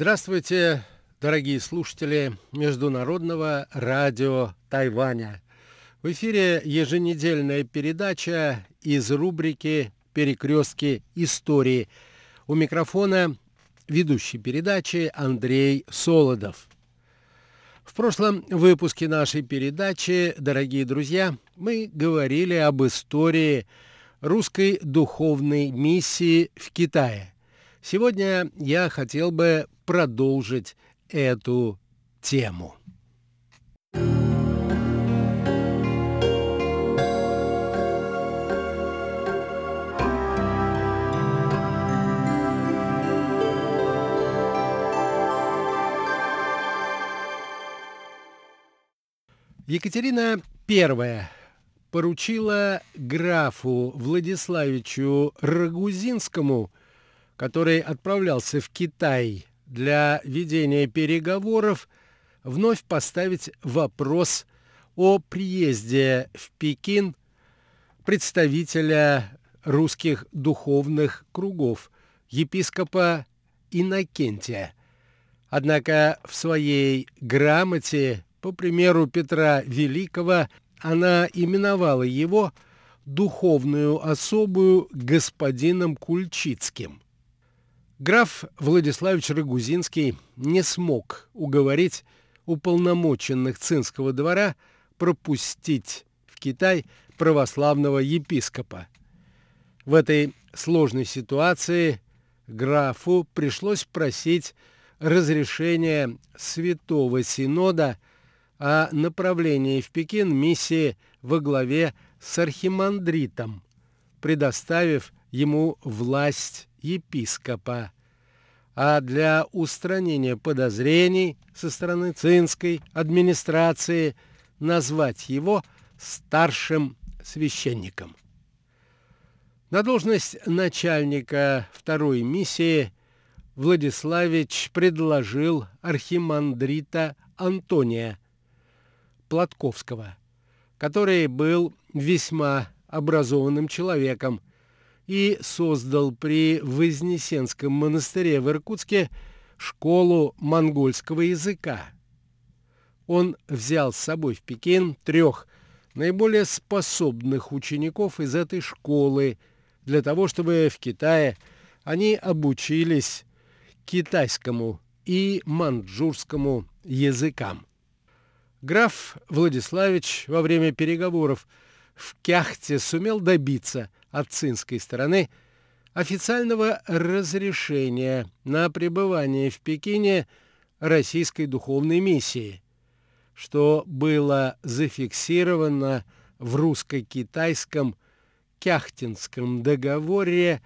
Здравствуйте, дорогие слушатели Международного радио Тайваня. В эфире еженедельная передача из рубрики «Перекрёстки истории». У микрофона ведущий передачи Андрей Солодов. В прошлом выпуске нашей передачи, дорогие друзья, мы говорили об истории русской духовной миссии в Китае. Сегодня я хотел бы продолжить эту тему. Екатерина I поручила графу Владиславичу Рагузинскому, который отправлялся в Китай для ведения переговоров, вновь поставить вопрос о приезде в Пекин представителя русских духовных кругов, епископа Иннокентия. Однако в своей грамоте, по примеру Петра Великого, она именовала его духовную особую господином Кульчицким. Граф Владиславич Рагузинский не смог уговорить уполномоченных Цинского двора пропустить в Китай православного епископа. В этой сложной ситуации графу пришлось просить разрешения Святого Синода о направлении в Пекин миссии во главе с архимандритом, предоставив ему власть епископа. А для устранения подозрений со стороны цинской администрации назвать его старшим священником. На должность начальника второй миссии Владиславич предложил архимандрита Антония Платковского, который был весьма образованным человеком и создал при Вознесенском монастыре в Иркутске школу монгольского языка. Он взял с собой в Пекин 3 наиболее способных учеников из этой школы для того, чтобы в Китае они обучились китайскому и маньчжурскому языкам. Граф Владиславич во время переговоров в Кяхте сумел добиться от цинской стороны официального разрешения на пребывание в Пекине российской духовной миссии, что было зафиксировано в русско-китайском Кяхтинском договоре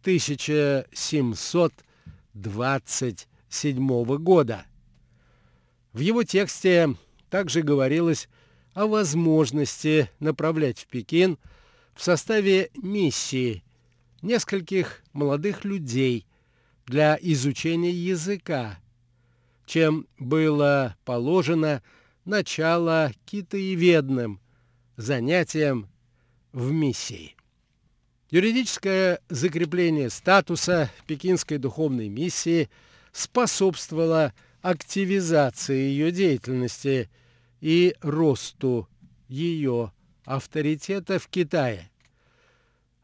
1727 года. В его тексте также говорилось о возможности направлять в Пекин в составе миссии нескольких молодых людей для изучения языка, чем было положено начало китаеведным занятиям в миссии. Юридическое закрепление статуса Пекинской духовной миссии способствовало активизации ее деятельности и росту ее авторитета в Китае.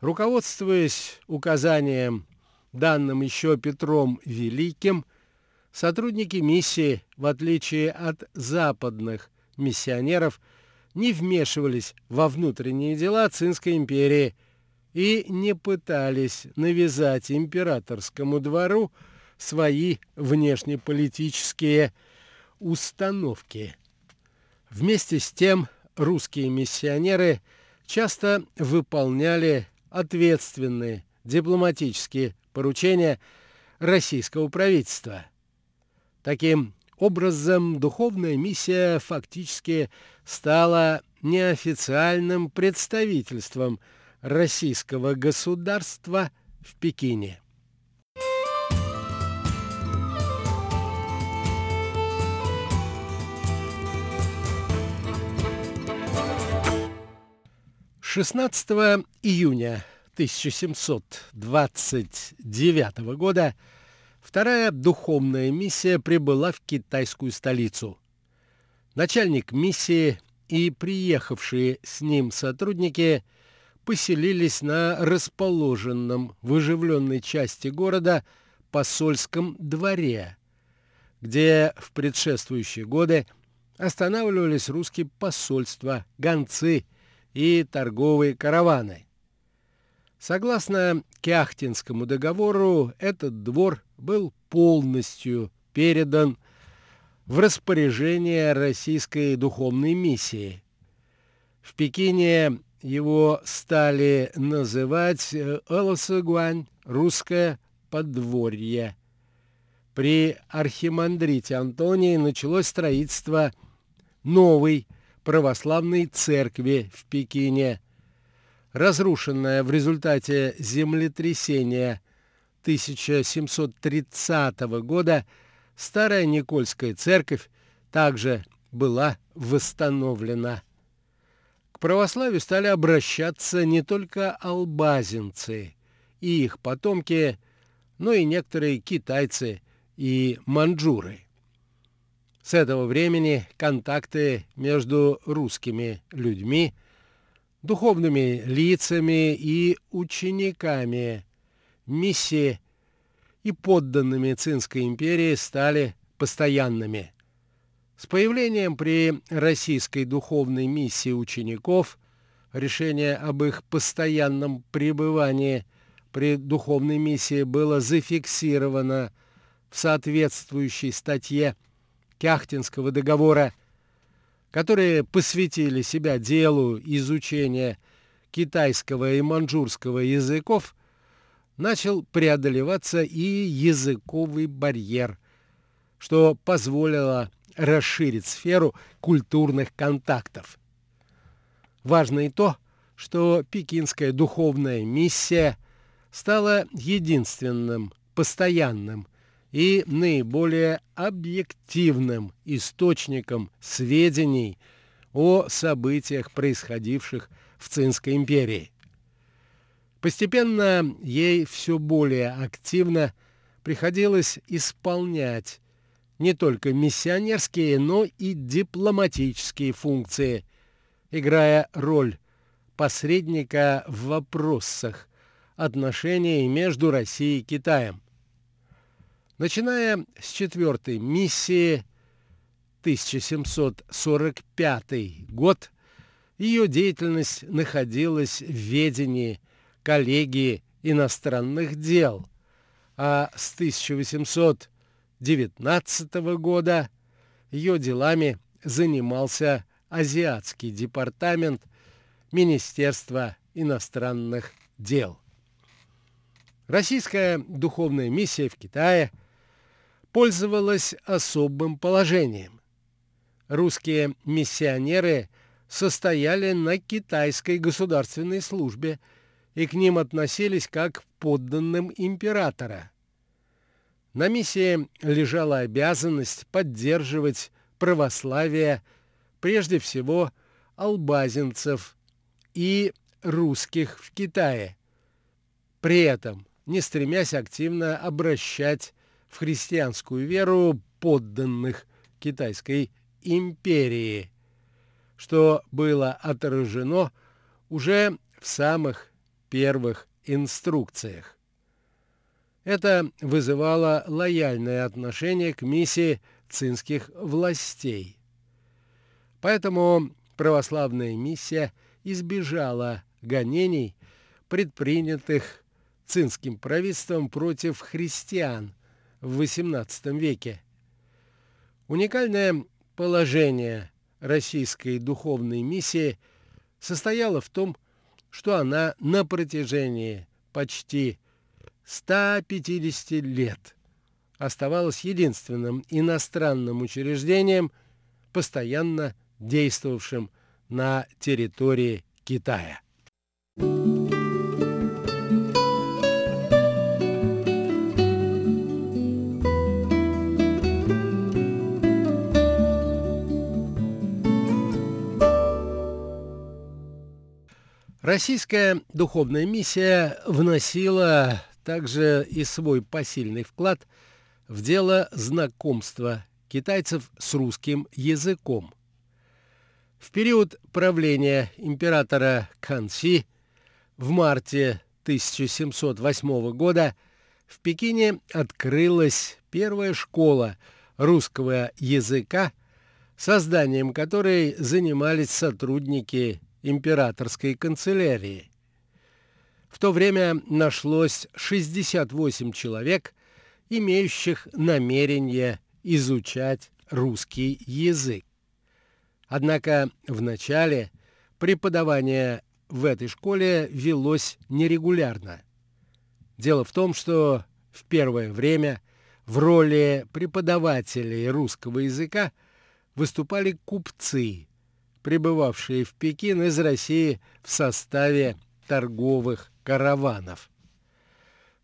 Руководствуясь указанием, данным еще Петром Великим, сотрудники миссии, в отличие от западных миссионеров, не вмешивались во внутренние дела Цинской империи и не пытались навязать императорскому двору свои внешнеполитические установки. Вместе с тем русские миссионеры часто выполняли ответственные дипломатические поручения российского правительства. Таким образом, духовная миссия фактически стала неофициальным представительством российского государства в Пекине. С 16 июня 1729 года Вторая духовная миссия прибыла в китайскую столицу. Начальник миссии и приехавшие с ним сотрудники поселились на расположенном в оживленной части города посольском дворе, где в предшествующие годы останавливались русские посольства, гонцы и торговые караваны. Согласно Кяхтинскому договору, этот двор был полностью передан в распоряжение российской духовной миссии. В Пекине его стали называть Элосугуань, русское подворье. При архимандрите Антонии началось строительство новой православной церкви в Пекине, разрушенная в результате землетрясения 1730 года. Старая Никольская церковь также была восстановлена. К православию стали обращаться не только албазинцы и их потомки, но и некоторые китайцы и маньчжуры. С этого времени контакты между русскими людьми, духовными лицами и учениками миссии и подданными Цинской империи стали постоянными. С появлением при российской духовной миссии учеников решение об их постоянном пребывании при духовной миссии было зафиксировано в соответствующей статье Кяхтинского договора, которые посвятили себя делу изучения китайского и маньчжурского языков, начал преодолеваться и языковый барьер, что позволило расширить сферу культурных контактов. Важно и то, что пекинская духовная миссия стала единственным, постоянным и наиболее объективным источником сведений о событиях, происходивших в Цинской империи. Постепенно ей все более активно приходилось исполнять не только миссионерские, но и дипломатические функции, играя роль посредника в вопросах отношений между Россией и Китаем. Начиная с четвертой миссии, 1745 год, ее деятельность находилась в ведении коллегии иностранных дел, а с 1819 года ее делами занимался Азиатский департамент Министерства иностранных дел. Российская духовная миссия в Китае пользовалась особым положением. Русские миссионеры состояли на китайской государственной службе и к ним относились как к подданным императора. На миссии лежала обязанность поддерживать православие, прежде всего, албазинцев и русских в Китае, при этом не стремясь активно обращать в христианскую веру подданных Китайской империи, что было отражено уже в самых первых инструкциях. Это вызывало лояльное отношение к миссии цинских властей. Поэтому православная миссия избежала гонений, предпринятых цинским правительством против христиан в XVIII веке. Уникальное положение российской духовной миссии состояло в том, что она на протяжении почти 150 лет оставалась единственным иностранным учреждением, постоянно действовавшим на территории Китая. Российская духовная миссия вносила также и свой посильный вклад в дело знакомства китайцев с русским языком. В период правления императора Канси в марте 1708 года в Пекине открылась первая школа русского языка, созданием которой занимались сотрудники императорской канцелярии. В то время нашлось 68 человек, имеющих намерение изучать русский язык. Однако в начале преподавание в этой школе велось нерегулярно. Дело в том, что в первое время в роли преподавателей русского языка выступали купцы, прибывавшие в Пекин из России в составе торговых караванов.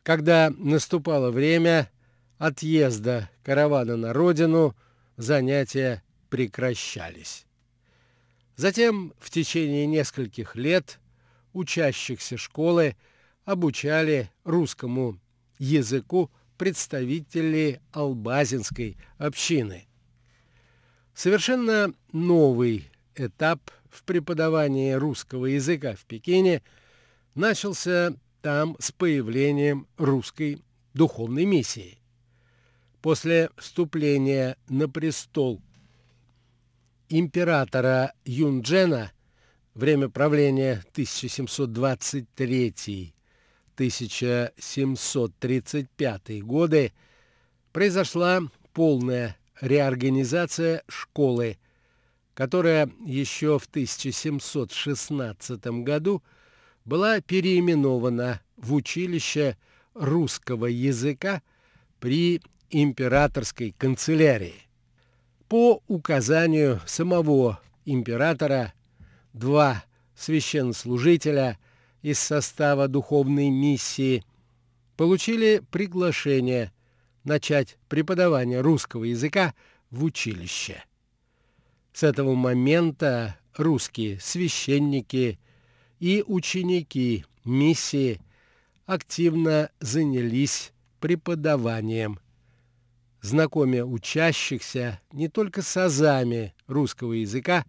Когда наступало время отъезда каравана на родину, занятия прекращались. Затем в течение нескольких лет учащихся школы обучали русскому языку представители албазинской общины. Совершенно новый этап в преподавании русского языка в Пекине начался там с появлением русской духовной миссии. После вступления на престол императора Юнжэна, время правления 1723-1735 годы, произошла полная реорганизация школы, которая еще в 1716 году была переименована в училище русского языка при императорской канцелярии. По указанию самого императора, два священнослужителя из состава духовной миссии получили приглашение начать преподавание русского языка в училище. С этого момента русские священники и ученики миссии активно занялись преподаванием, знакомя учащихся не только с азами русского языка,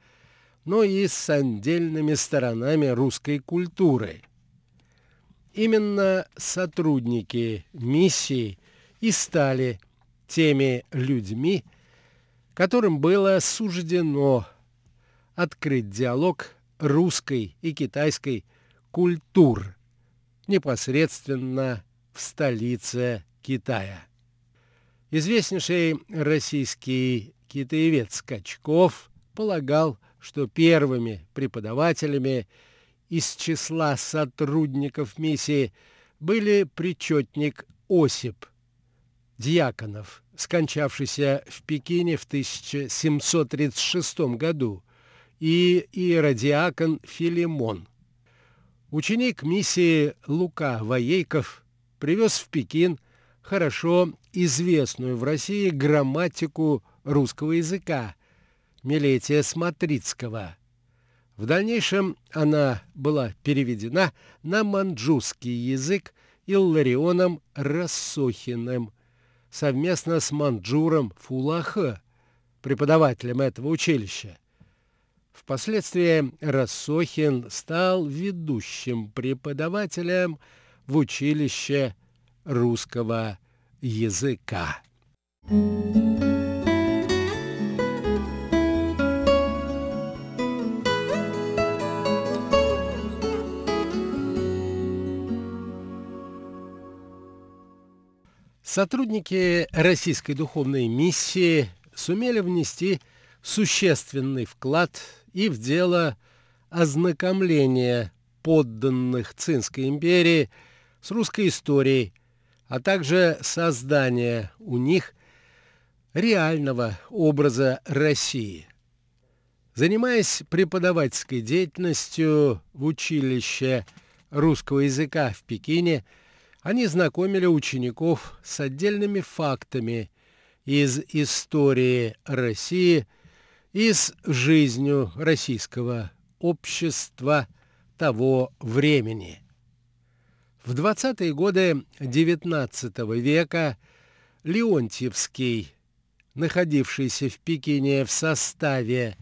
но и с отдельными сторонами русской культуры. Именно сотрудники миссии и стали теми людьми, которым было суждено открыть диалог русской и китайской культур непосредственно в столице Китая. Известнейший российский китаевед Скачков полагал, что первыми преподавателями из числа сотрудников миссии были причетник Осип Дьяконов, скончавшийся в Пекине в 1736 году, и иеродиакон Филимон. Ученик миссии Лука Ваейков привез в Пекин хорошо известную в России грамматику русского языка Мелетия Смотрицкого. В дальнейшем она была переведена на маньчжурский язык Илларионом Рассохиным совместно с маньчжуром Фулахэ, преподавателем этого училища. Впоследствии Рассохин стал ведущим преподавателем в училище русского языка. Сотрудники российской духовной миссии сумели внести существенный вклад и в дело ознакомления подданных Цинской империи с русской историей, а также создание у них реального образа России. Занимаясь преподавательской деятельностью в училище русского языка в Пекине, они знакомили учеников с отдельными фактами из истории России и с жизнью российского общества того времени. В 20-е годы XIX века Леонтьевский, находившийся в Пекине в составе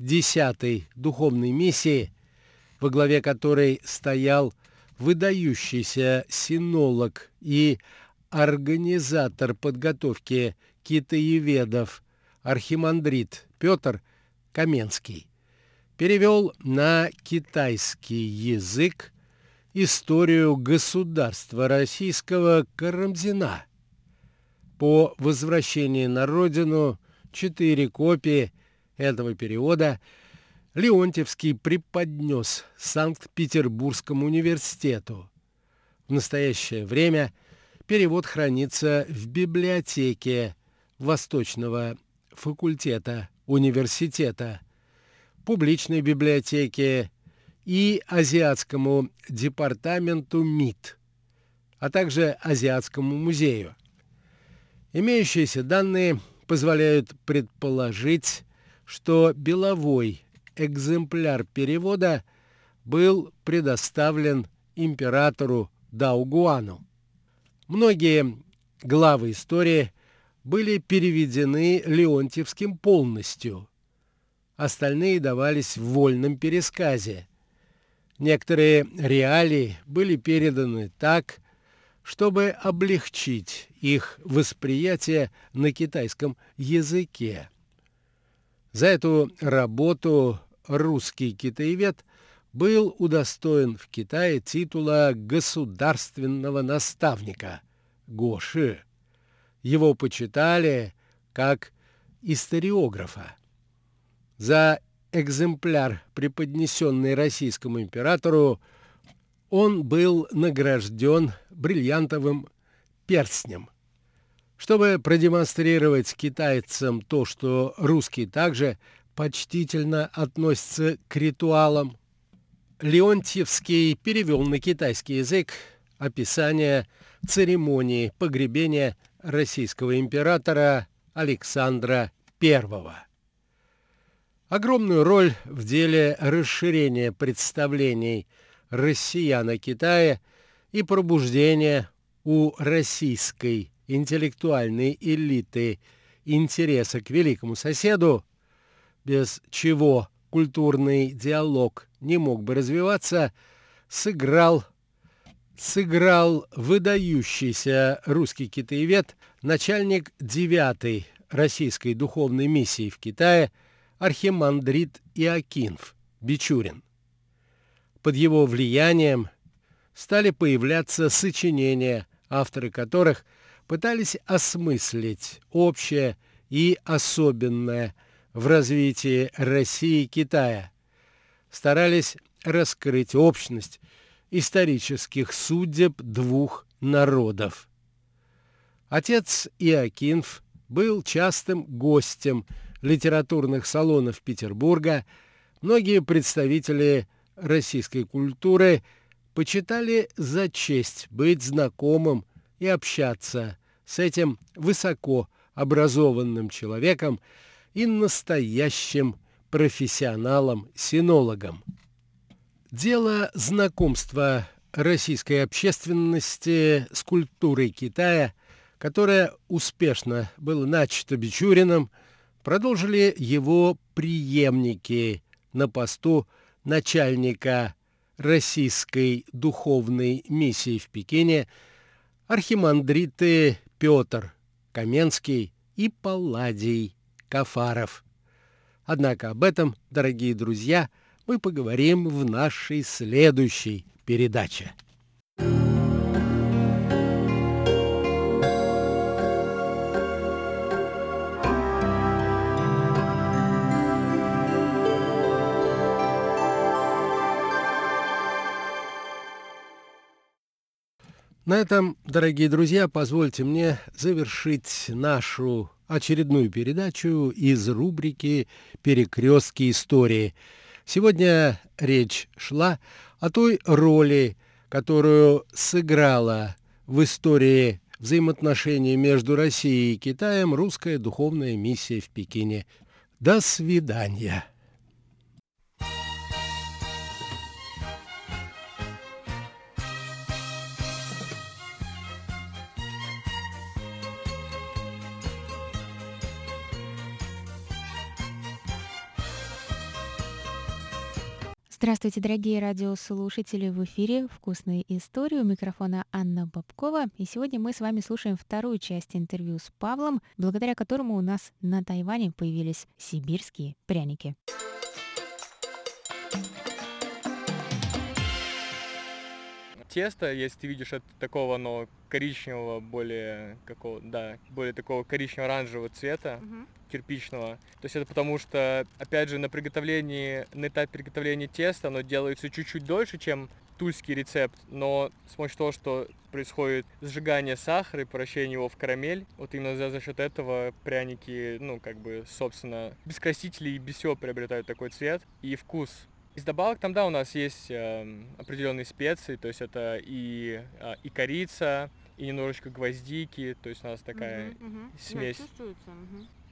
10-й духовной миссии, во главе которой стоял выдающийся синолог и организатор подготовки китаеведов архимандрит Петр Каменский, перевел на китайский язык историю государства российского Карамзина. По возвращении на родину 4 копии этого перевода Леонтьевский преподнес Санкт-Петербургскому университету. В настоящее время перевод хранится в библиотеке Восточного факультета университета, публичной библиотеке и Азиатскому департаменту МИД, а также Азиатскому музею. Имеющиеся данные позволяют предположить, что беловой экземпляр перевода был предоставлен императору Даогуану. Многие главы истории были переведены Леонтьевским полностью. Остальные давались в вольном пересказе. Некоторые реалии были переданы так, чтобы облегчить их восприятие на китайском языке. За эту работу русский китаевед был удостоен в Китае титула государственного наставника Гоши. Его почитали как историографа. За экземпляр, преподнесенный российскому императору, он был награжден бриллиантовым перстнем. Чтобы продемонстрировать китайцам то, что русские также почтительно относятся к ритуалам, Леонтьевский перевел на китайский язык описание церемонии погребения российского императора Александра I. Огромную роль в деле расширения представлений россиян о Китае и пробуждения у российской интеллектуальной элиты интереса к великому соседу, без чего культурный диалог не мог бы развиваться, сыграл выдающийся русский китаевед, начальник 9-й российской духовной миссии в Китае архимандрит Иакинф Бичурин. Под его влиянием стали появляться сочинения, авторы которых пытались осмыслить общее и особенное в развитии России и Китая, старались раскрыть общность исторических судеб двух народов. Отец Иакинф был частым гостем литературных салонов Петербурга. Многие представители российской культуры почитали за честь быть знакомым и общаться с этим высоко образованным человеком и настоящим профессионалом-синологом. Дело знакомства российской общественности с культурой Китая, которое успешно было начато Бичуриным, продолжили его преемники на посту начальника российской духовной миссии в Пекине архимандриты Петр Каменский и Палладий Кафаров. Однако об этом, дорогие друзья, мы поговорим в нашей следующей передаче. На этом, дорогие друзья, позвольте мне завершить нашу очередную передачу из рубрики «Перекрёстки истории». Сегодня речь шла о той роли, которую сыграла в истории взаимоотношений между Россией и Китаем русская духовная миссия в Пекине. До свидания! Здравствуйте, дорогие радиослушатели! В эфире «Вкусные истории». У микрофона Анна Бабкова. И сегодня мы с вами слушаем вторую часть интервью с Павлом, благодаря которому у нас на Тайване появились сибирские пряники. Тесто, если ты видишь, это такого, но коричневого, более такого коричнево-оранжевого цвета, кирпичного. То есть это потому что, опять же, на этапе приготовления теста оно делается чуть-чуть дольше, чем тульский рецепт, но с помощью того, что происходит сжигание сахара и превращение его в карамель, вот именно за счет этого пряники, собственно, без красителей и без всего приобретают такой цвет и вкус. Из добавок там, у нас есть определенные специи, то есть это и корица, и немножечко гвоздики, то есть у нас такая смесь. Да, чувствуется.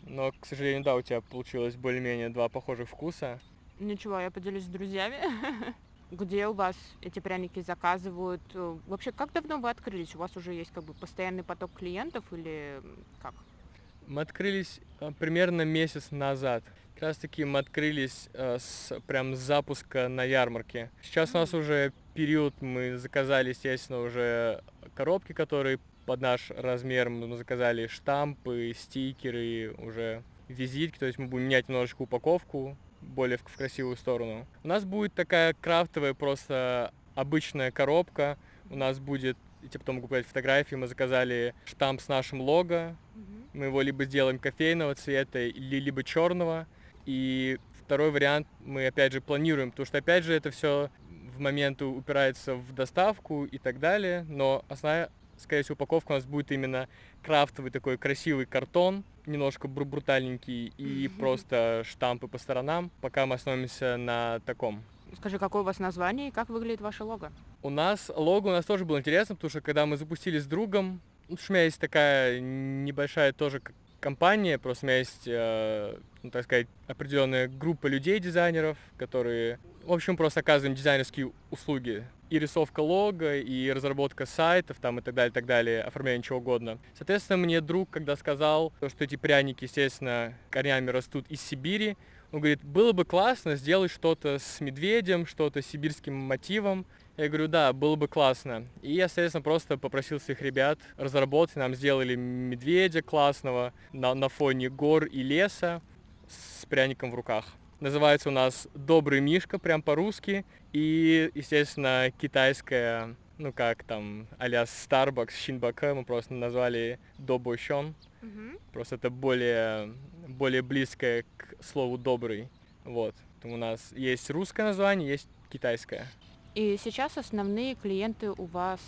Но, к сожалению, у тебя получилось более-менее два похожих вкуса. Ничего, я поделюсь с друзьями. Где у вас эти пряники заказывают? Вообще, как давно вы открылись? У вас уже есть постоянный поток клиентов или как? Мы открылись примерно месяц назад. Как раз таки мы открылись с запуска на ярмарке. Сейчас у нас уже период, мы заказали, естественно, уже коробки, которые под наш размер, мы заказали штампы, стикеры, уже визитки, то есть мы будем менять немножечко упаковку, более в красивую сторону. У нас будет такая крафтовая, просто обычная коробка, у нас будет, я тебе потом могу показать фотографии, мы заказали штамп с нашим лого, мы его либо сделаем кофейного цвета, либо черного. И второй вариант мы, опять же, планируем, потому что, опять же, это все в момент упирается в доставку и так далее, но основная, скорее всего, упаковка у нас будет именно крафтовый такой красивый картон, немножко брутальненький, и просто штампы по сторонам, пока мы остановимся на таком. Скажи, какое у вас название и как выглядит ваше лого? Лого у нас тоже было интересно, потому что, когда мы запустили с другом, у меня есть такая небольшая тоже компания, просто у меня есть, определенная группа людей, дизайнеров, которые, в общем, просто оказываем дизайнерские услуги. И рисовка лого, и разработка сайтов, и так далее, оформление чего угодно. Соответственно, мне друг, когда сказал, что эти пряники, естественно, корнями растут из Сибири, он говорит, было бы классно сделать что-то с медведем, что-то с сибирским мотивом. Я говорю, да, было бы классно. И я, соответственно, просто попросил своих ребят разработать. Нам сделали медведя классного на фоне гор и леса с пряником в руках. Называется у нас «Добрый Мишка», прям по-русски. И, естественно, китайская, а-ля Starbucks, Shinbaka, мы просто назвали «Добрый Щен». Просто это более близкое к слову «добрый». Вот. У нас есть русское название, есть китайское. И сейчас основные клиенты у вас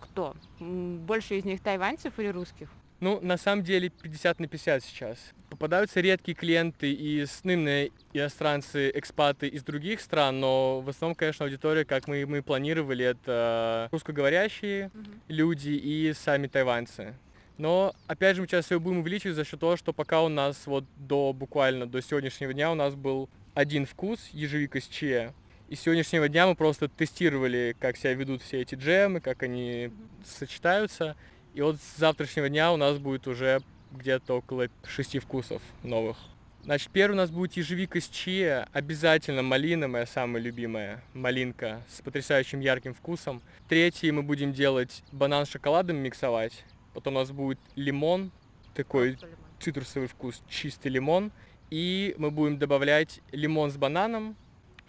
кто? Больше из них тайваньцев или русских? На самом деле 50 на 50 сейчас. Попадаются редкие клиенты иностранцы, экспаты из других стран, но в основном, конечно, аудитория, как мы планировали, это русскоговорящие люди и сами тайваньцы. Но, опять же, мы сейчас ее будем увеличивать за счет того, что пока у нас буквально до сегодняшнего дня у нас был один вкус, ежевика с чиа. И с сегодняшнего дня мы просто тестировали, как себя ведут все эти джемы, как они сочетаются. И с завтрашнего дня у нас будет уже где-то около 6 вкусов новых. Значит, первый у нас будет ежевика с чиа, обязательно малина, моя самая любимая малинка, с потрясающим ярким вкусом. Третий мы будем делать банан с шоколадом миксовать. Потом у нас будет лимон, такой цитрусовый вкус, чистый лимон. И мы будем добавлять лимон с бананом,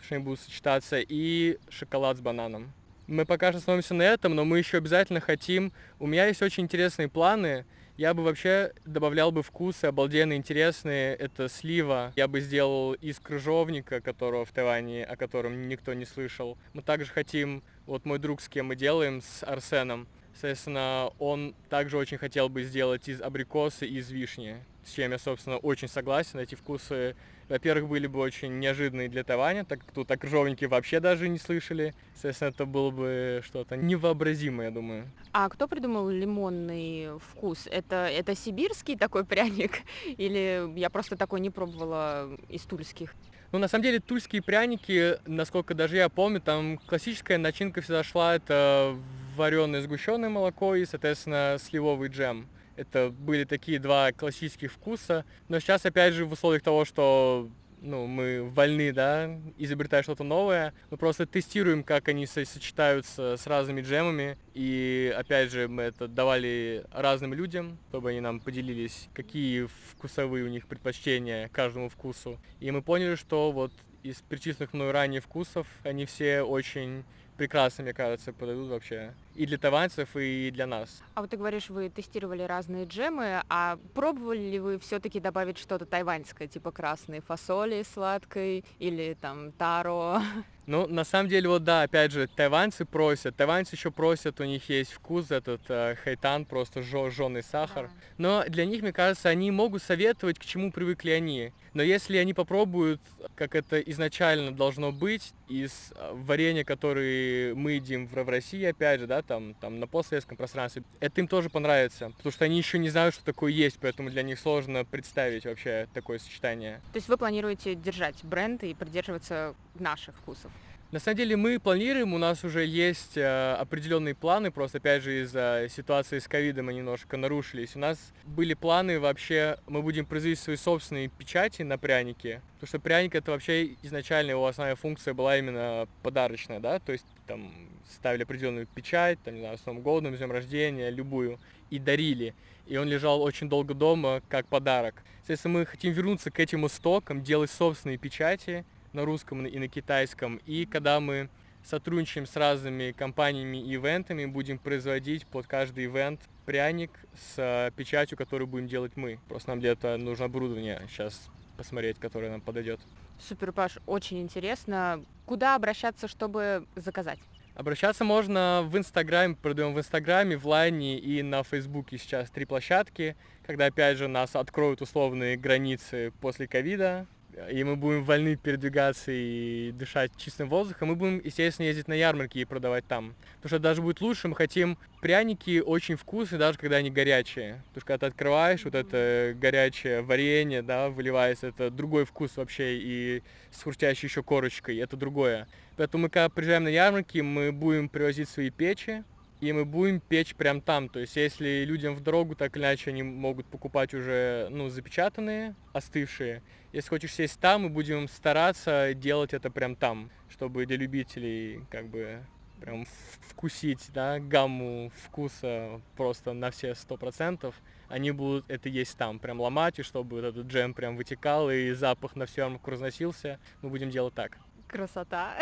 что они будут сочетаться, и шоколад с бананом. Мы пока что остановимся на этом, но мы еще обязательно хотим... У меня есть очень интересные планы. Я бы вообще добавлял бы вкусы обалденно интересные. Это слива. Я бы сделал из крыжовника, которого в Тайване, о котором никто не слышал. Мы также хотим... мой друг, с кем мы делаем, с Арсеном. Соответственно, он также очень хотел бы сделать из абрикоса и из вишни. С чем я, собственно, очень согласен. Эти вкусы... Во-первых, были бы очень неожиданные для Тайваня, так как тут о крыжовнике вообще даже не слышали. Соответственно, это было бы что-то невообразимое, я думаю. А кто придумал лимонный вкус? Это сибирский такой пряник? Или я просто такой не пробовала из тульских? На самом деле, тульские пряники, насколько даже я помню, там классическая начинка всегда шла. Это вареное сгущенное молоко и, соответственно, сливовый джем. Это были такие два классических вкуса, но сейчас, опять же, в условиях того, что ну, мы вольны, да, изобретать что-то новое. Мы просто тестируем, как они сочетаются с разными джемами. И, опять же, мы это давали разным людям, чтобы они нам поделились, какие вкусовые у них предпочтения каждому вкусу. И мы поняли, что вот из перечисленных мной ранее вкусов, они все очень прекрасно, мне кажется, подойдут вообще. И для тайваньцев, и для нас. А вот ты говоришь, вы тестировали разные джемы, а пробовали ли вы все-таки добавить что-то тайваньское, типа красной фасоли сладкой или там таро? Ну, на самом деле, вот да, опять же, тайваньцы просят. Тайваньцы еще просят, у них есть вкус этот хайтан, просто жженый сахар. Да. Но для них, мне кажется, они могут советовать, к чему привыкли они. Но если они попробуют, как это изначально должно быть, из варенья, которые мы едим в России, опять же, да, там на постсоветском пространстве, это им тоже понравится, потому что они еще не знают, что такое есть, поэтому для них сложно представить вообще такое сочетание. То есть вы планируете держать бренд и придерживаться наших вкусов? На самом деле мы планируем, у нас уже есть определенные планы, просто опять же из-за ситуации с ковидом мы немножко нарушились. У нас были планы вообще, мы будем производить свои собственные печати на пряники, потому что пряник это вообще изначально его основная функция была именно подарочная, да, то есть там ставили определенную печать, там, не знаю, с Новым годом, с днем рождения, любую, и дарили. И он лежал очень долго дома как подарок. Соответственно, мы хотим вернуться к этим истокам, делать собственные печати, на русском и на китайском. И когда мы сотрудничаем с разными компаниями и ивентами, будем производить под каждый ивент пряник с печатью, которую будем делать мы. Просто нам для этого нужно оборудование сейчас посмотреть, которое нам подойдет. Супер, Паш, очень интересно. Куда обращаться, чтобы заказать? Обращаться можно в Инстаграме, продаем в Инстаграме, в Лайне и на Фейсбуке сейчас 3 площадки, когда опять же нас откроют условные границы после ковида. И мы будем вольны передвигаться и дышать чистым воздухом. Мы будем, естественно, ездить на ярмарки и продавать там. Потому что даже будет лучше, мы хотим пряники очень вкусные, даже когда они горячие. Потому что когда ты открываешь вот это горячее варенье, да, выливается, это другой вкус вообще, и с хрустящей еще корочкой, это другое. Поэтому мы, когда приезжаем на ярмарки, мы будем привозить свои печи, и мы будем печь прям там. То есть если людям в дорогу, так или иначе, они могут покупать уже, ну, запечатанные, остывшие. Если хочешь сесть там, мы будем стараться делать это прям там, чтобы для любителей как бы прям вкусить, да, гамму вкуса просто на все 100%. Они будут это есть там, прям ломать, и чтобы вот этот джем прям вытекал, и запах на всю ярмарку разносился. Мы будем делать так. Красота.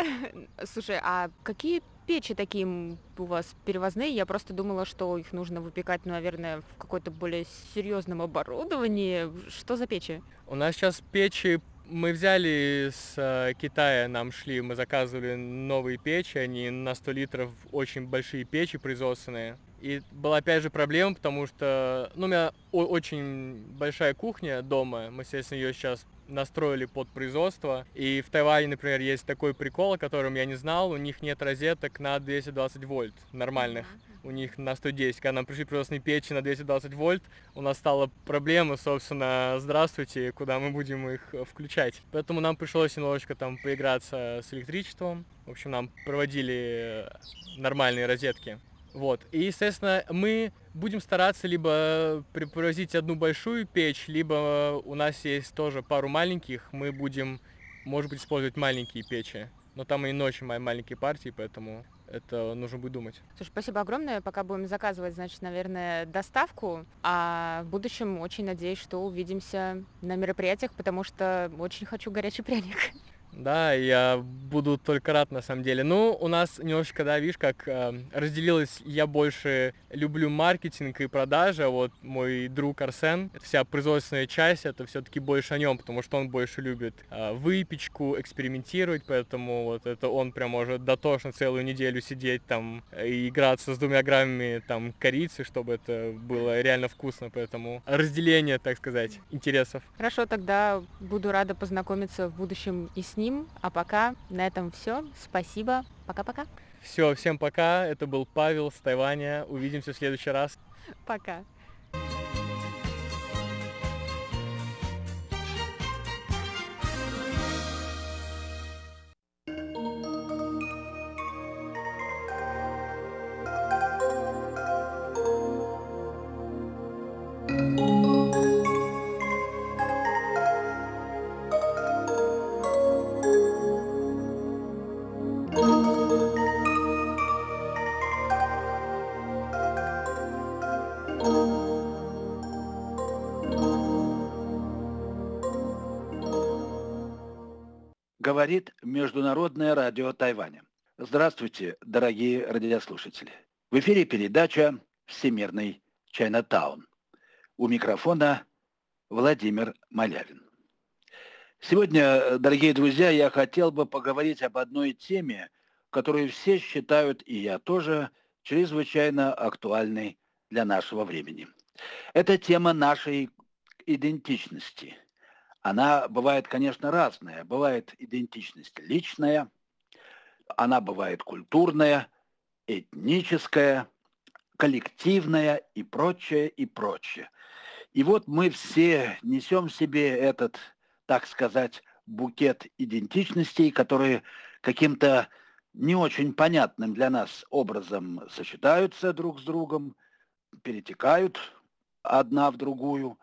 Слушай, а какие печи такие у вас перевозные? Я просто думала, что их нужно выпекать, наверное, в какой-то более серьезном оборудовании. Что за печи? У нас сейчас печи мы взяли с Китая, нам шли, мы заказывали новые печи, они на 100 литров, очень большие печи производственные. И была опять же проблема, потому что, ну, у меня очень большая кухня дома, мы, естественно, ее сейчас настроили под производство. И в Тайване, например, есть такой прикол, о котором я не знал. У них нет розеток на 220 вольт нормальных. У них на 110. Когда нам пришли производственные печи на 220 вольт, у нас стала проблема, собственно, здравствуйте, куда мы будем их включать. Поэтому нам пришлось немножечко там поиграться с электричеством. В общем, нам проводили нормальные розетки. Вот. И, естественно, мы будем стараться либо привозить одну большую печь, либо у нас есть тоже пару маленьких, мы будем, может быть, использовать маленькие печи. Но там и ночью маленькие партии, поэтому это нужно будет думать. Слушай, спасибо огромное. Пока будем заказывать, значит, наверное, доставку. А в будущем очень надеюсь, что увидимся на мероприятиях, потому что очень хочу горячий пряник. Да, я буду только рад, на самом деле. Ну, у нас немножечко, да, видишь, как разделилось, я больше люблю маркетинг и продажи, а вот мой друг Арсен, вся производственная часть, это все-таки больше о нем, потому что он больше любит выпечку, экспериментировать, поэтому вот это он прям может дотошно целую неделю сидеть там и играться с 2 граммами там корицы, чтобы это было реально вкусно, поэтому разделение, так сказать, интересов. Хорошо, тогда буду рада познакомиться в будущем и с ним. А пока на этом все. Спасибо. Пока-пока. Все, всем пока. Это был Павел с Тайваня. Увидимся в следующий раз. Пока. говорит Международное радио Тайваня. Здравствуйте, дорогие радиослушатели. В эфире передача «Всемирный Чайнатаун». У микрофона Владимир Малявин. Сегодня, дорогие друзья, я хотел бы поговорить об одной теме, которую все считают, и я тоже, чрезвычайно актуальной для нашего времени. Это тема нашей идентичности. Она бывает, конечно, разная. Бывает идентичность личная, она бывает культурная, этническая, коллективная и прочее, и прочее. И вот мы все несем в себе этот, так сказать, букет идентичностей, которые каким-то не очень понятным для нас образом сочетаются друг с другом, перетекают одна в другую.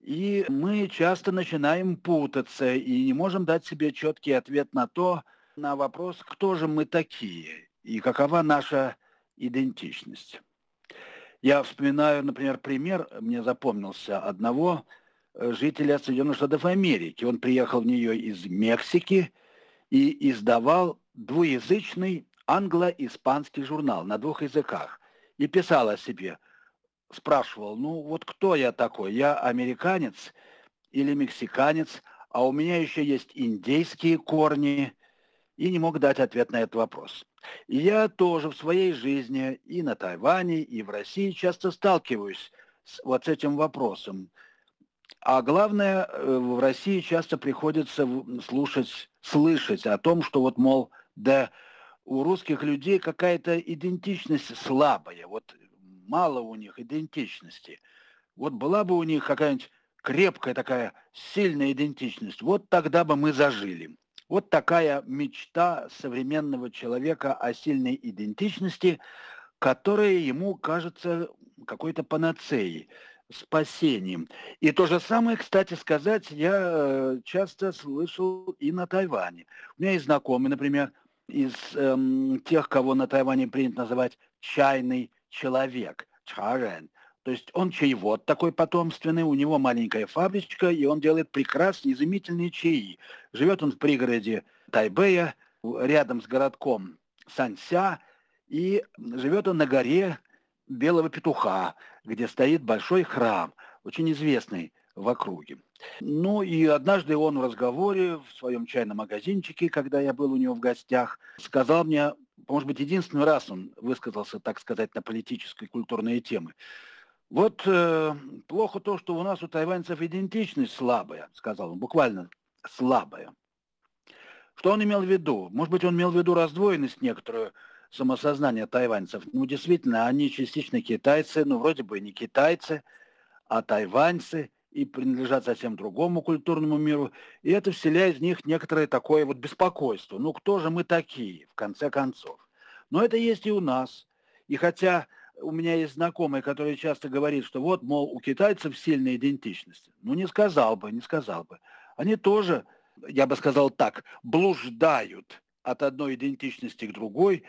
И мы часто начинаем путаться и не можем дать себе четкий ответ на вопрос, кто же мы такие и какова наша идентичность. Я вспоминаю, например, пример, мне запомнился одного жителя Соединенных Штатов Америки. Он приехал в нее из Мексики и издавал двуязычный англо-испанский журнал на двух языках. И писал о себе, спрашивал, ну вот кто я такой? Я американец или мексиканец, а у меня еще есть индейские корни. И не мог дать ответ на этот вопрос. И я тоже в своей жизни и на Тайване, и в России часто сталкиваюсь с этим вопросом. А главное, в России часто приходится слышать о том, что вот, мол, да у русских людей какая-то идентичность слабая, вот мало у них идентичности. Вот была бы у них какая-нибудь крепкая такая сильная идентичность, вот тогда бы мы зажили. Вот такая мечта современного человека о сильной идентичности, которая ему кажется какой-то панацеей, спасением. И то же самое, кстати сказать, я часто слышал и на Тайване. У меня есть знакомый, например, из тех, кого на Тайване принято называть «чайный человек», «чарэн». То есть он чаевод такой потомственный, у него маленькая фабричка, и он делает прекрасные, изумительные чаи. Живет он в пригороде Тайбэя, рядом с городком Санься, и живет он на горе Белого Петуха, где стоит большой храм, очень известный в округе. Ну и однажды он в разговоре в своем чайном магазинчике, когда я был у него в гостях, сказал мне, может быть, единственный раз он высказался, так сказать, на политические и культурные темы. Вот плохо то, что у нас у тайваньцев идентичность слабая, сказал он, буквально слабая. Что он имел в виду? Может быть, он имел в виду раздвоенность некоторую самосознания тайваньцев. Ну, действительно, они частично китайцы, но вроде бы не китайцы, а тайваньцы, и принадлежат совсем другому культурному миру. И это вселяет в них некоторое такое вот беспокойство. Ну, кто же мы такие, в конце концов? Но это есть и у нас. И хотя у меня есть знакомый, который часто говорит, что вот, мол, у китайцев сильная идентичность. Ну, не сказал бы. Они тоже, я бы сказал так, блуждают от одной идентичности к другой.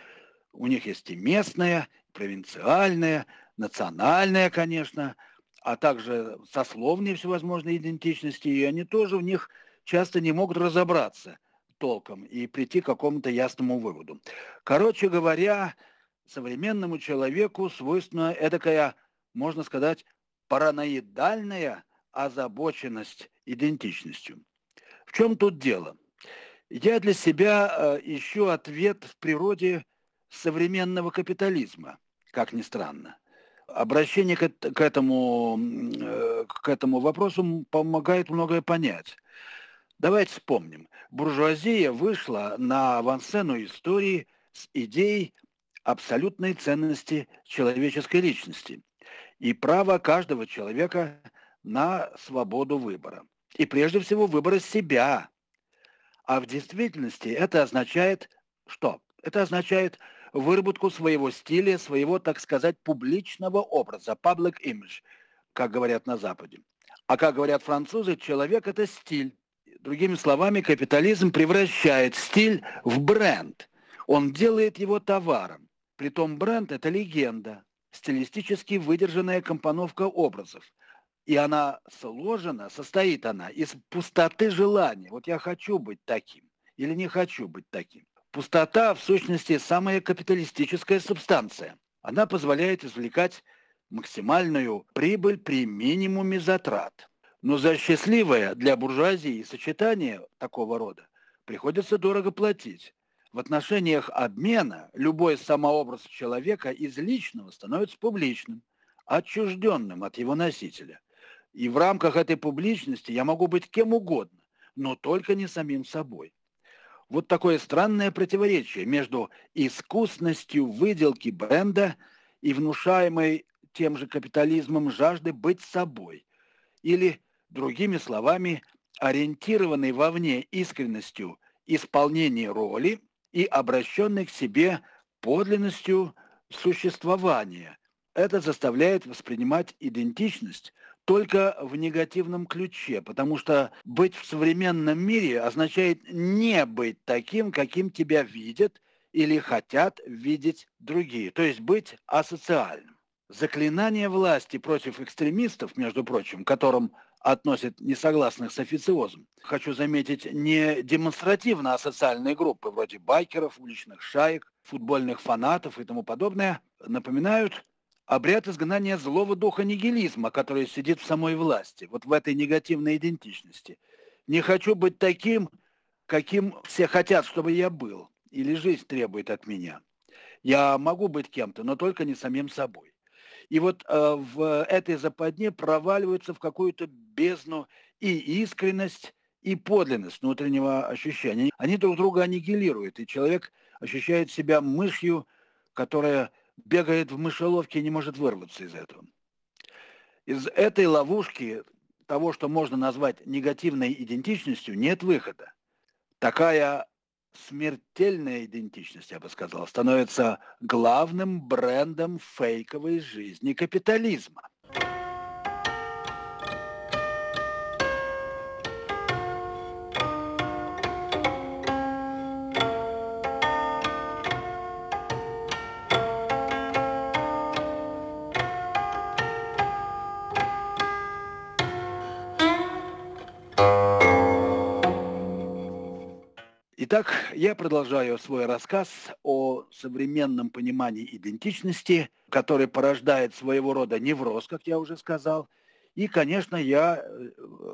У них есть и местная, провинциальная, национальная, конечно, а также сословные всевозможные идентичности. И они тоже у них часто не могут разобраться толком и прийти к какому-то ясному выводу. Короче говоря, современному человеку свойственна эдакая, можно сказать, параноидальная озабоченность идентичностью. В чем тут дело? Я для себя ищу ответ в природе современного капитализма, как ни странно. Обращение к этому вопросу помогает многое понять. Давайте вспомним. Буржуазия вышла на авансцену истории с идеей абсолютной ценности человеческой личности и права каждого человека на свободу выбора. И прежде всего выбора себя. А в действительности это означает что? Это означает выработку своего стиля, своего, так сказать, публичного образа, public image, как говорят на Западе. А как говорят французы, человек – это стиль. Другими словами, капитализм превращает стиль в бренд. Он делает его товаром. Притом бренд – это легенда, стилистически выдержанная компоновка образов. И она состоит из пустоты желания. Вот я хочу быть таким. или не хочу быть таким. Пустота, в сущности, самая капиталистическая субстанция. Она позволяет извлекать максимальную прибыль при минимуме затрат. Но за счастливое для буржуазии сочетание такого рода приходится дорого платить. В отношениях обмена любой самообраз человека из личного становится публичным, отчужденным от его носителя. И в рамках этой публичности я могу быть кем угодно, но только не самим собой. Вот такое странное противоречие между искусностью выделки бренда и внушаемой тем же капитализмом жажды быть собой, или, другими словами, ориентированной вовне искренностью исполнения роли и обращенной к себе подлинностью существования. Это заставляет воспринимать идентичность только в негативном ключе, потому что быть в современном мире означает не быть таким, каким тебя видят или хотят видеть другие, то есть быть асоциальным. Заклинание власти против экстремистов, между прочим, к которым относят несогласных с официозом, хочу заметить, не демонстративно асоциальные группы, вроде байкеров, уличных шаек, футбольных фанатов и тому подобное, напоминают обряд изгнания злого духа нигилизма, который сидит в самой власти, вот в этой негативной идентичности. Не хочу быть таким, каким все хотят, чтобы я был, или жизнь требует от меня. Я могу быть кем-то, но только не самим собой. И вот в этой западне проваливаются в какую-то бездну и искренность, и подлинность внутреннего ощущения. Они друг друга аннигилируют, и человек ощущает себя мышью, которая бегает в мышеловке и не может вырваться из этого. Из этой ловушки того, что можно назвать негативной идентичностью, нет выхода. Такая смертельная идентичность, я бы сказал, становится главным брендом фейковой жизни капитализма. Итак, я продолжаю свой рассказ о современном понимании идентичности, который порождает своего рода невроз, как я уже сказал. И, конечно, я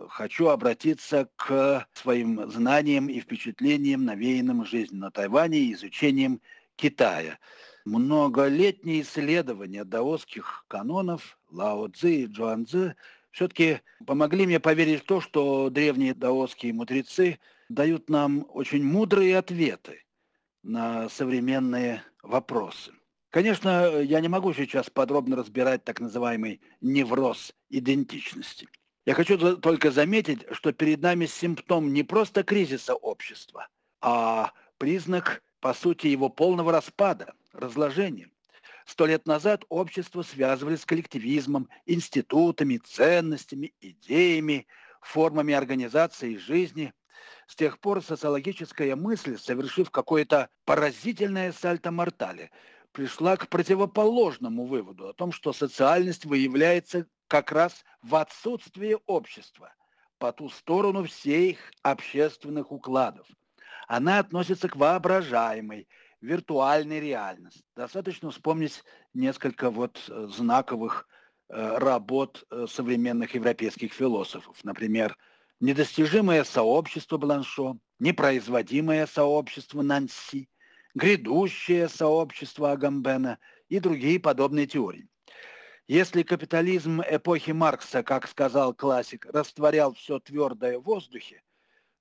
хочу обратиться к своим знаниям и впечатлениям, навеянным жизнью на Тайване и изучением Китая. Многолетние исследования даосских канонов Лао-цзы и Чжуан-цзы все-таки помогли мне поверить в то, что древние даосские мудрецы дают нам очень мудрые ответы на современные вопросы. Конечно, я не могу сейчас подробно разбирать так называемый невроз идентичности. Я хочу только заметить, что перед нами симптом не просто кризиса общества, а признак, по сути, его полного распада, разложения. 100 лет назад общество связывали с коллективизмом, институтами, ценностями, идеями, формами организации жизни. С тех пор социологическая мысль, совершив какое-то поразительное сальто-мортале, пришла к противоположному выводу о том, что социальность выявляется как раз в отсутствии общества, по ту сторону всех общественных укладов. Она относится к воображаемой, виртуальной реальности. Достаточно вспомнить несколько знаковых работ современных европейских философов, например, недостижимое сообщество Бланшо, непроизводимое сообщество Нанси, грядущее сообщество Агамбена и другие подобные теории. Если капитализм эпохи Маркса, как сказал классик, растворял все твердое в воздухе,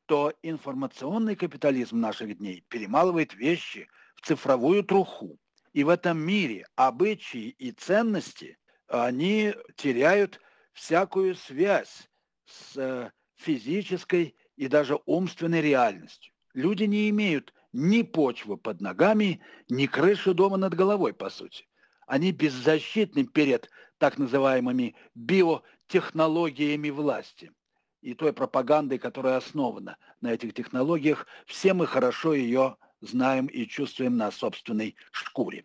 то информационный капитализм наших дней перемалывает вещи в цифровую труху. И в этом мире обычаи и ценности, они теряют всякую связь с физической и даже умственной реальностью. Люди не имеют ни почвы под ногами, ни крыши дома над головой, по сути. Они беззащитны перед так называемыми биотехнологиями власти и той пропагандой, которая основана на этих технологиях. Все мы хорошо ее знаем и чувствуем на собственной шкуре.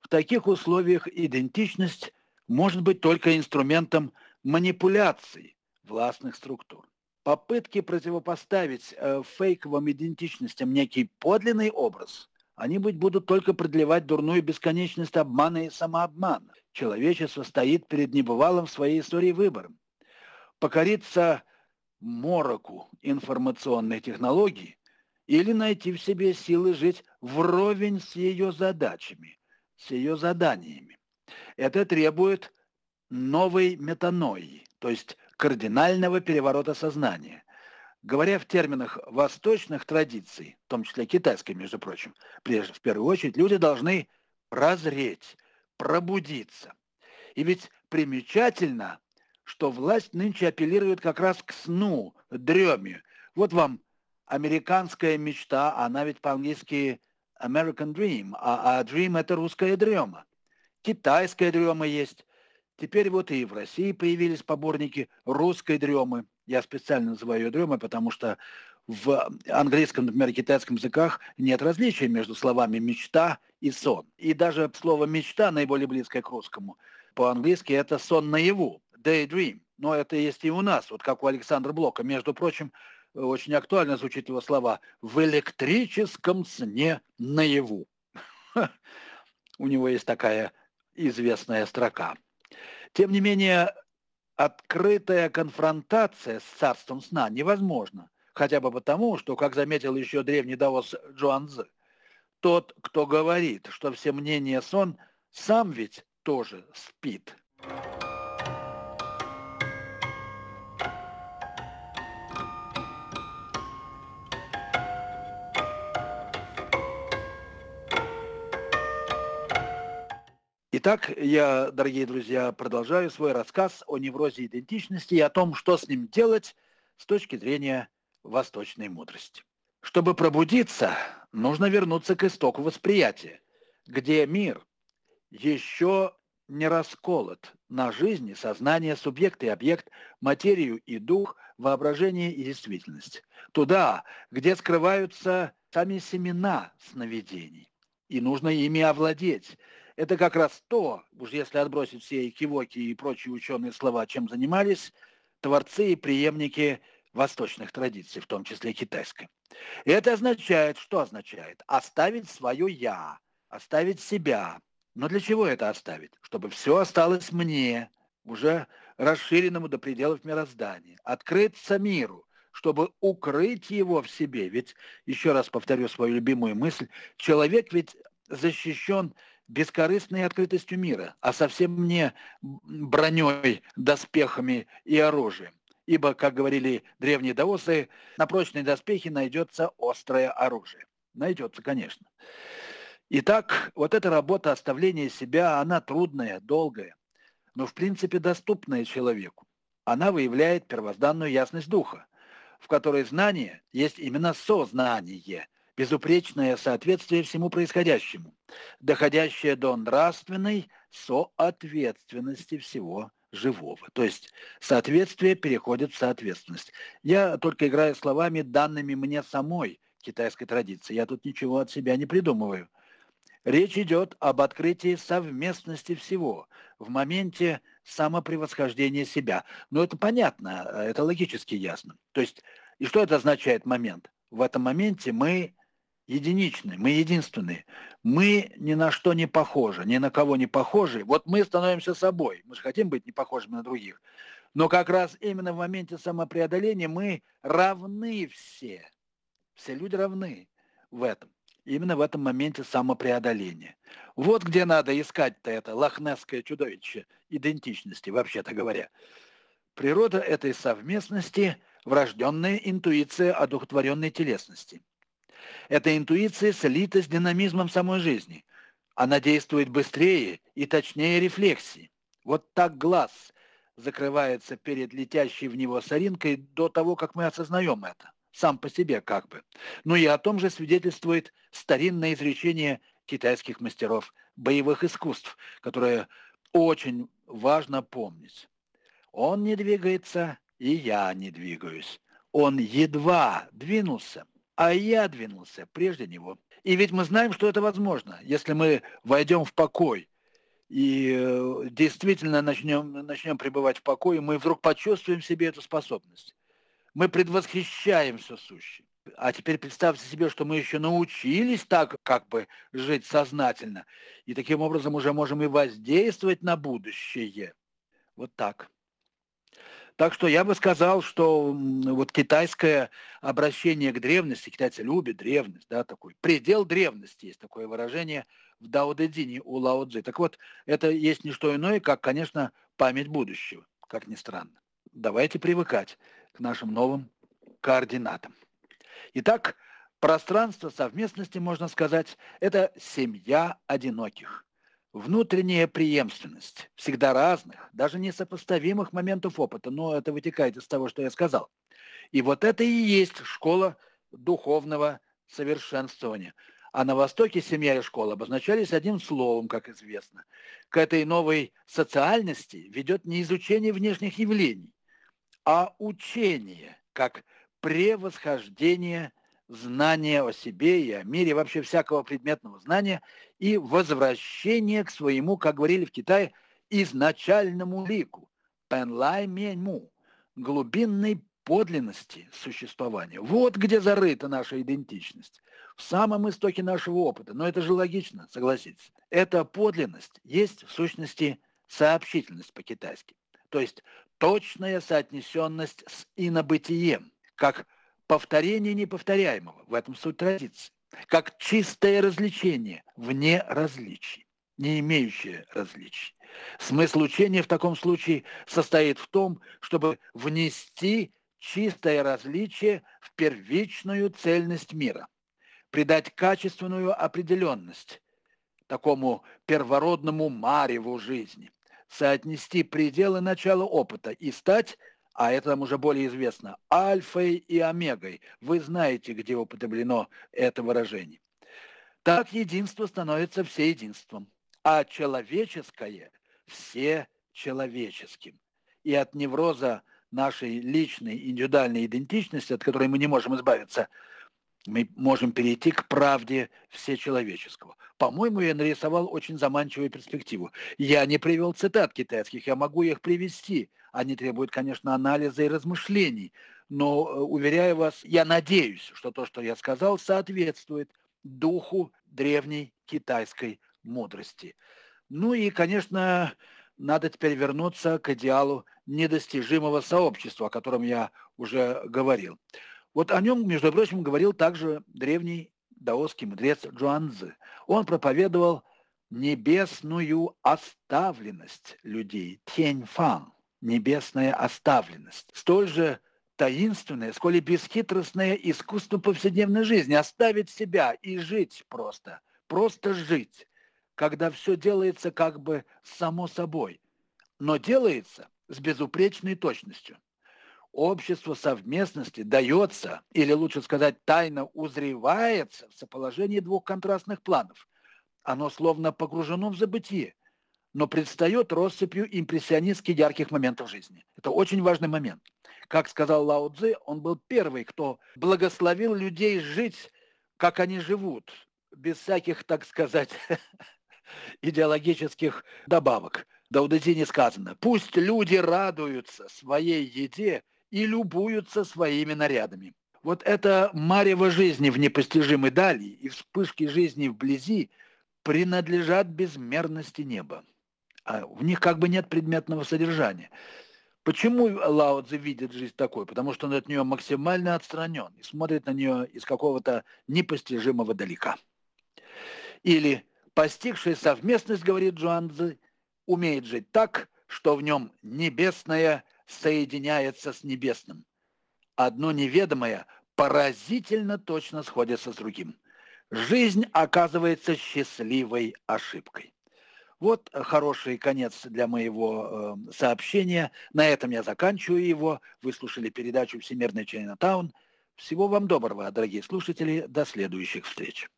В таких условиях идентичность может быть только инструментом манипуляций властных структур. попытки противопоставить фейковым идентичностям некий подлинный образ, они будут только продлевать дурную бесконечность обмана и самообмана. Человечество стоит перед небывалым в своей истории выбором. Покориться мороку информационной технологии или найти в себе силы жить вровень с ее задачами, с ее заданиями. Это требует новой метаноии, то есть кардинального переворота сознания. Говоря в терминах восточных традиций, в том числе китайской, между прочим, в первую очередь люди должны прозреть, пробудиться. И ведь примечательно, что власть нынче апеллирует как раз к сну, дреме. Вот вам американская мечта, она ведь по-английски American Dream, а Dream – это русская дрема. Китайская дрема есть. Теперь вот и в России появились поборники русской дремы. Я специально называю ее дремой, потому что в английском, например, китайском языках нет различия между словами «мечта» и «сон». И даже слово «мечта» наиболее близкое к русскому. По-английски это «сон наяву», «daydream». Но это есть и у нас, вот как у Александра Блока. Между прочим, очень актуально звучат его слова «в электрическом сне наяву». У него есть такая известная строка. Тем не менее, открытая конфронтация с царством сна невозможна, хотя бы потому, что, как заметил еще древний даос Чжуан-цзы, тот, кто говорит, что все мнения сон, сам ведь тоже спит. Итак, я, дорогие друзья, продолжаю свой рассказ о неврозе идентичности и о том, что с ним делать с точки зрения восточной мудрости. Чтобы пробудиться, нужно вернуться к истоку восприятия, где мир еще не расколот на жизни, сознание, субъект и объект, материю и дух, воображение и действительность. Туда, где скрываются сами семена сновидений, и нужно ими овладеть. Это как раз то, уж если отбросить все экивоки и прочие ученые слова, чем занимались творцы и преемники восточных традиций, в том числе китайской. И это означает, что означает? Оставить свое «я», оставить себя. Но для чего это оставить? Чтобы все осталось мне, уже расширенному до пределов мироздания, открыться миру, чтобы укрыть его в себе. Ведь, еще раз повторю свою любимую мысль, человек ведь защищен бескорыстной открытостью мира, а совсем не броней, доспехами и оружием. Ибо, как говорили древние даосы, на прочной доспехе найдется острое оружие. Найдется, конечно. Итак, вот эта работа оставления себя, она трудная, долгая, но в принципе доступная человеку. Она выявляет первозданную ясность духа, в которой знание есть именно сознание, безупречное соответствие всему происходящему, доходящее до нравственной соответственности всего живого. То есть соответствие переходит в соответственность. Я только играю словами, данными мне самой китайской традиции. Я тут ничего от себя не придумываю. Речь идет об открытии совместности всего в моменте самопревосхождения себя. Но это понятно, это логически ясно. То есть, и что это означает момент? В этом моменте мы единичны, мы единственные. Мы ни на что не похожи, ни на кого не похожи. Вот мы становимся собой. Мы же хотим быть не похожими на других. Но как раз именно в моменте самопреодоления мы равны все. Все люди равны в этом. Именно в этом моменте самопреодоления. Вот где надо искать-то это лохнесское чудовище идентичности, вообще-то говоря. Природа этой совместности – врожденная интуиция одухотворенной телесности. Эта интуиция слита с динамизмом самой жизни. Она действует быстрее и точнее рефлексии. Вот так глаз закрывается перед летящей в него соринкой до того, как мы осознаем это. Сам по себе как бы. Ну и о том же свидетельствует старинное изречение китайских мастеров боевых искусств, которое очень важно помнить. Он не двигается, и я не двигаюсь. Он едва двинулся, а я двинулся прежде него. И ведь мы знаем, что это возможно, если мы войдем в покой и действительно начнем пребывать в покое, мы вдруг почувствуем в себе эту способность. мы предвосхищаемся сущим. А теперь представьте себе, что мы еще научились так как бы жить сознательно, и таким образом уже можем и воздействовать на будущее. Вот так. Так что я бы сказал, что вот китайское обращение к древности, китайцы любят древность, да, такой предел древности, есть такое выражение в Дао-дэ-дзине у Лао-цзы. Так вот, это есть не что иное, как, конечно, память будущего, как ни странно. Давайте привыкать к нашим новым координатам. Итак, пространство совместности, можно сказать, это семья одиноких. Внутренняя преемственность всегда разных, даже несопоставимых моментов опыта, но это вытекает из того, что я сказал. И вот это и есть школа духовного совершенствования. А на Востоке семья и школа обозначались одним словом, как известно. К этой новой социальности ведет не изучение внешних явлений, а учение, как превосхождение знания о себе и о мире, вообще всякого предметного знания, и возвращение к своему, как говорили в Китае, изначальному лику, пэнлай мяньму, глубинной подлинности существования. Вот где зарыта наша идентичность, в самом истоке нашего опыта. Но это же логично, согласитесь. Эта подлинность есть в сущности сообщительность по-китайски, то есть точная соотнесенность с инобытием, как повторение неповторяемого, в этом суть традиции, как чистое развлечение вне различий, не имеющее различий. Смысл учения в таком случае состоит в том, чтобы внести чистое различие в первичную цельность мира, придать качественную определенность такому первородному мареву жизни, соотнести пределы начала опыта и стать, а это нам уже более известно, альфой и омегой. Вы знаете, где употреблено это выражение. Так единство становится всеединством, а человеческое – всечеловеческим. И от невроза нашей личной индивидуальной идентичности, от которой мы не можем избавиться, мы можем перейти к правде всечеловеческого. По-моему, я нарисовал очень заманчивую перспективу. Я не привел цитат китайских, я могу их привести. Они требуют, конечно, анализа и размышлений. Но, уверяю вас, я надеюсь, что то, что я сказал, соответствует духу древней китайской мудрости. Ну и, конечно, надо теперь вернуться к идеалу недостижимого сообщества, о котором я уже говорил. Вот о нем, между прочим, говорил также древний даосский мудрец Чжуан-цзы. Он проповедовал небесную оставленность людей, тяньфан, небесная оставленность. Столь же таинственное, сколь и бесхитростное искусство повседневной жизни, оставить себя и жить просто жить, когда все делается как бы само собой, но делается с безупречной точностью. Общество совместности дается, или лучше сказать, тайно узревается в соположении двух контрастных планов. Оно словно погружено в забытие, но предстает россыпью импрессионистски ярких моментов жизни. Это очень важный момент. Как сказал Лао-цзы, он был первый, кто благословил людей жить, как они живут, без всяких, так сказать, идеологических добавок. В Дао-дэ-дзине сказано: «Пусть люди радуются своей еде и любуются своими нарядами». Вот это марево жизни в непостижимой дали и вспышки жизни вблизи принадлежат безмерности неба. А в них как бы нет предметного содержания. Почему Лао-цзы видит жизнь такой? Потому что он от нее максимально отстранен и смотрит на нее из какого-то непостижимого далека. Или постигшая совместность, говорит Чжуан-цзы, умеет жить так, что в нем небесное соединяется с небесным. Одно неведомое поразительно точно сходится с другим. Жизнь оказывается счастливой ошибкой. Вот хороший конец для моего сообщения. На этом я заканчиваю его. Вы слушали передачу «Всемирный Чайнатаун». Всего вам доброго, дорогие слушатели. До следующих встреч.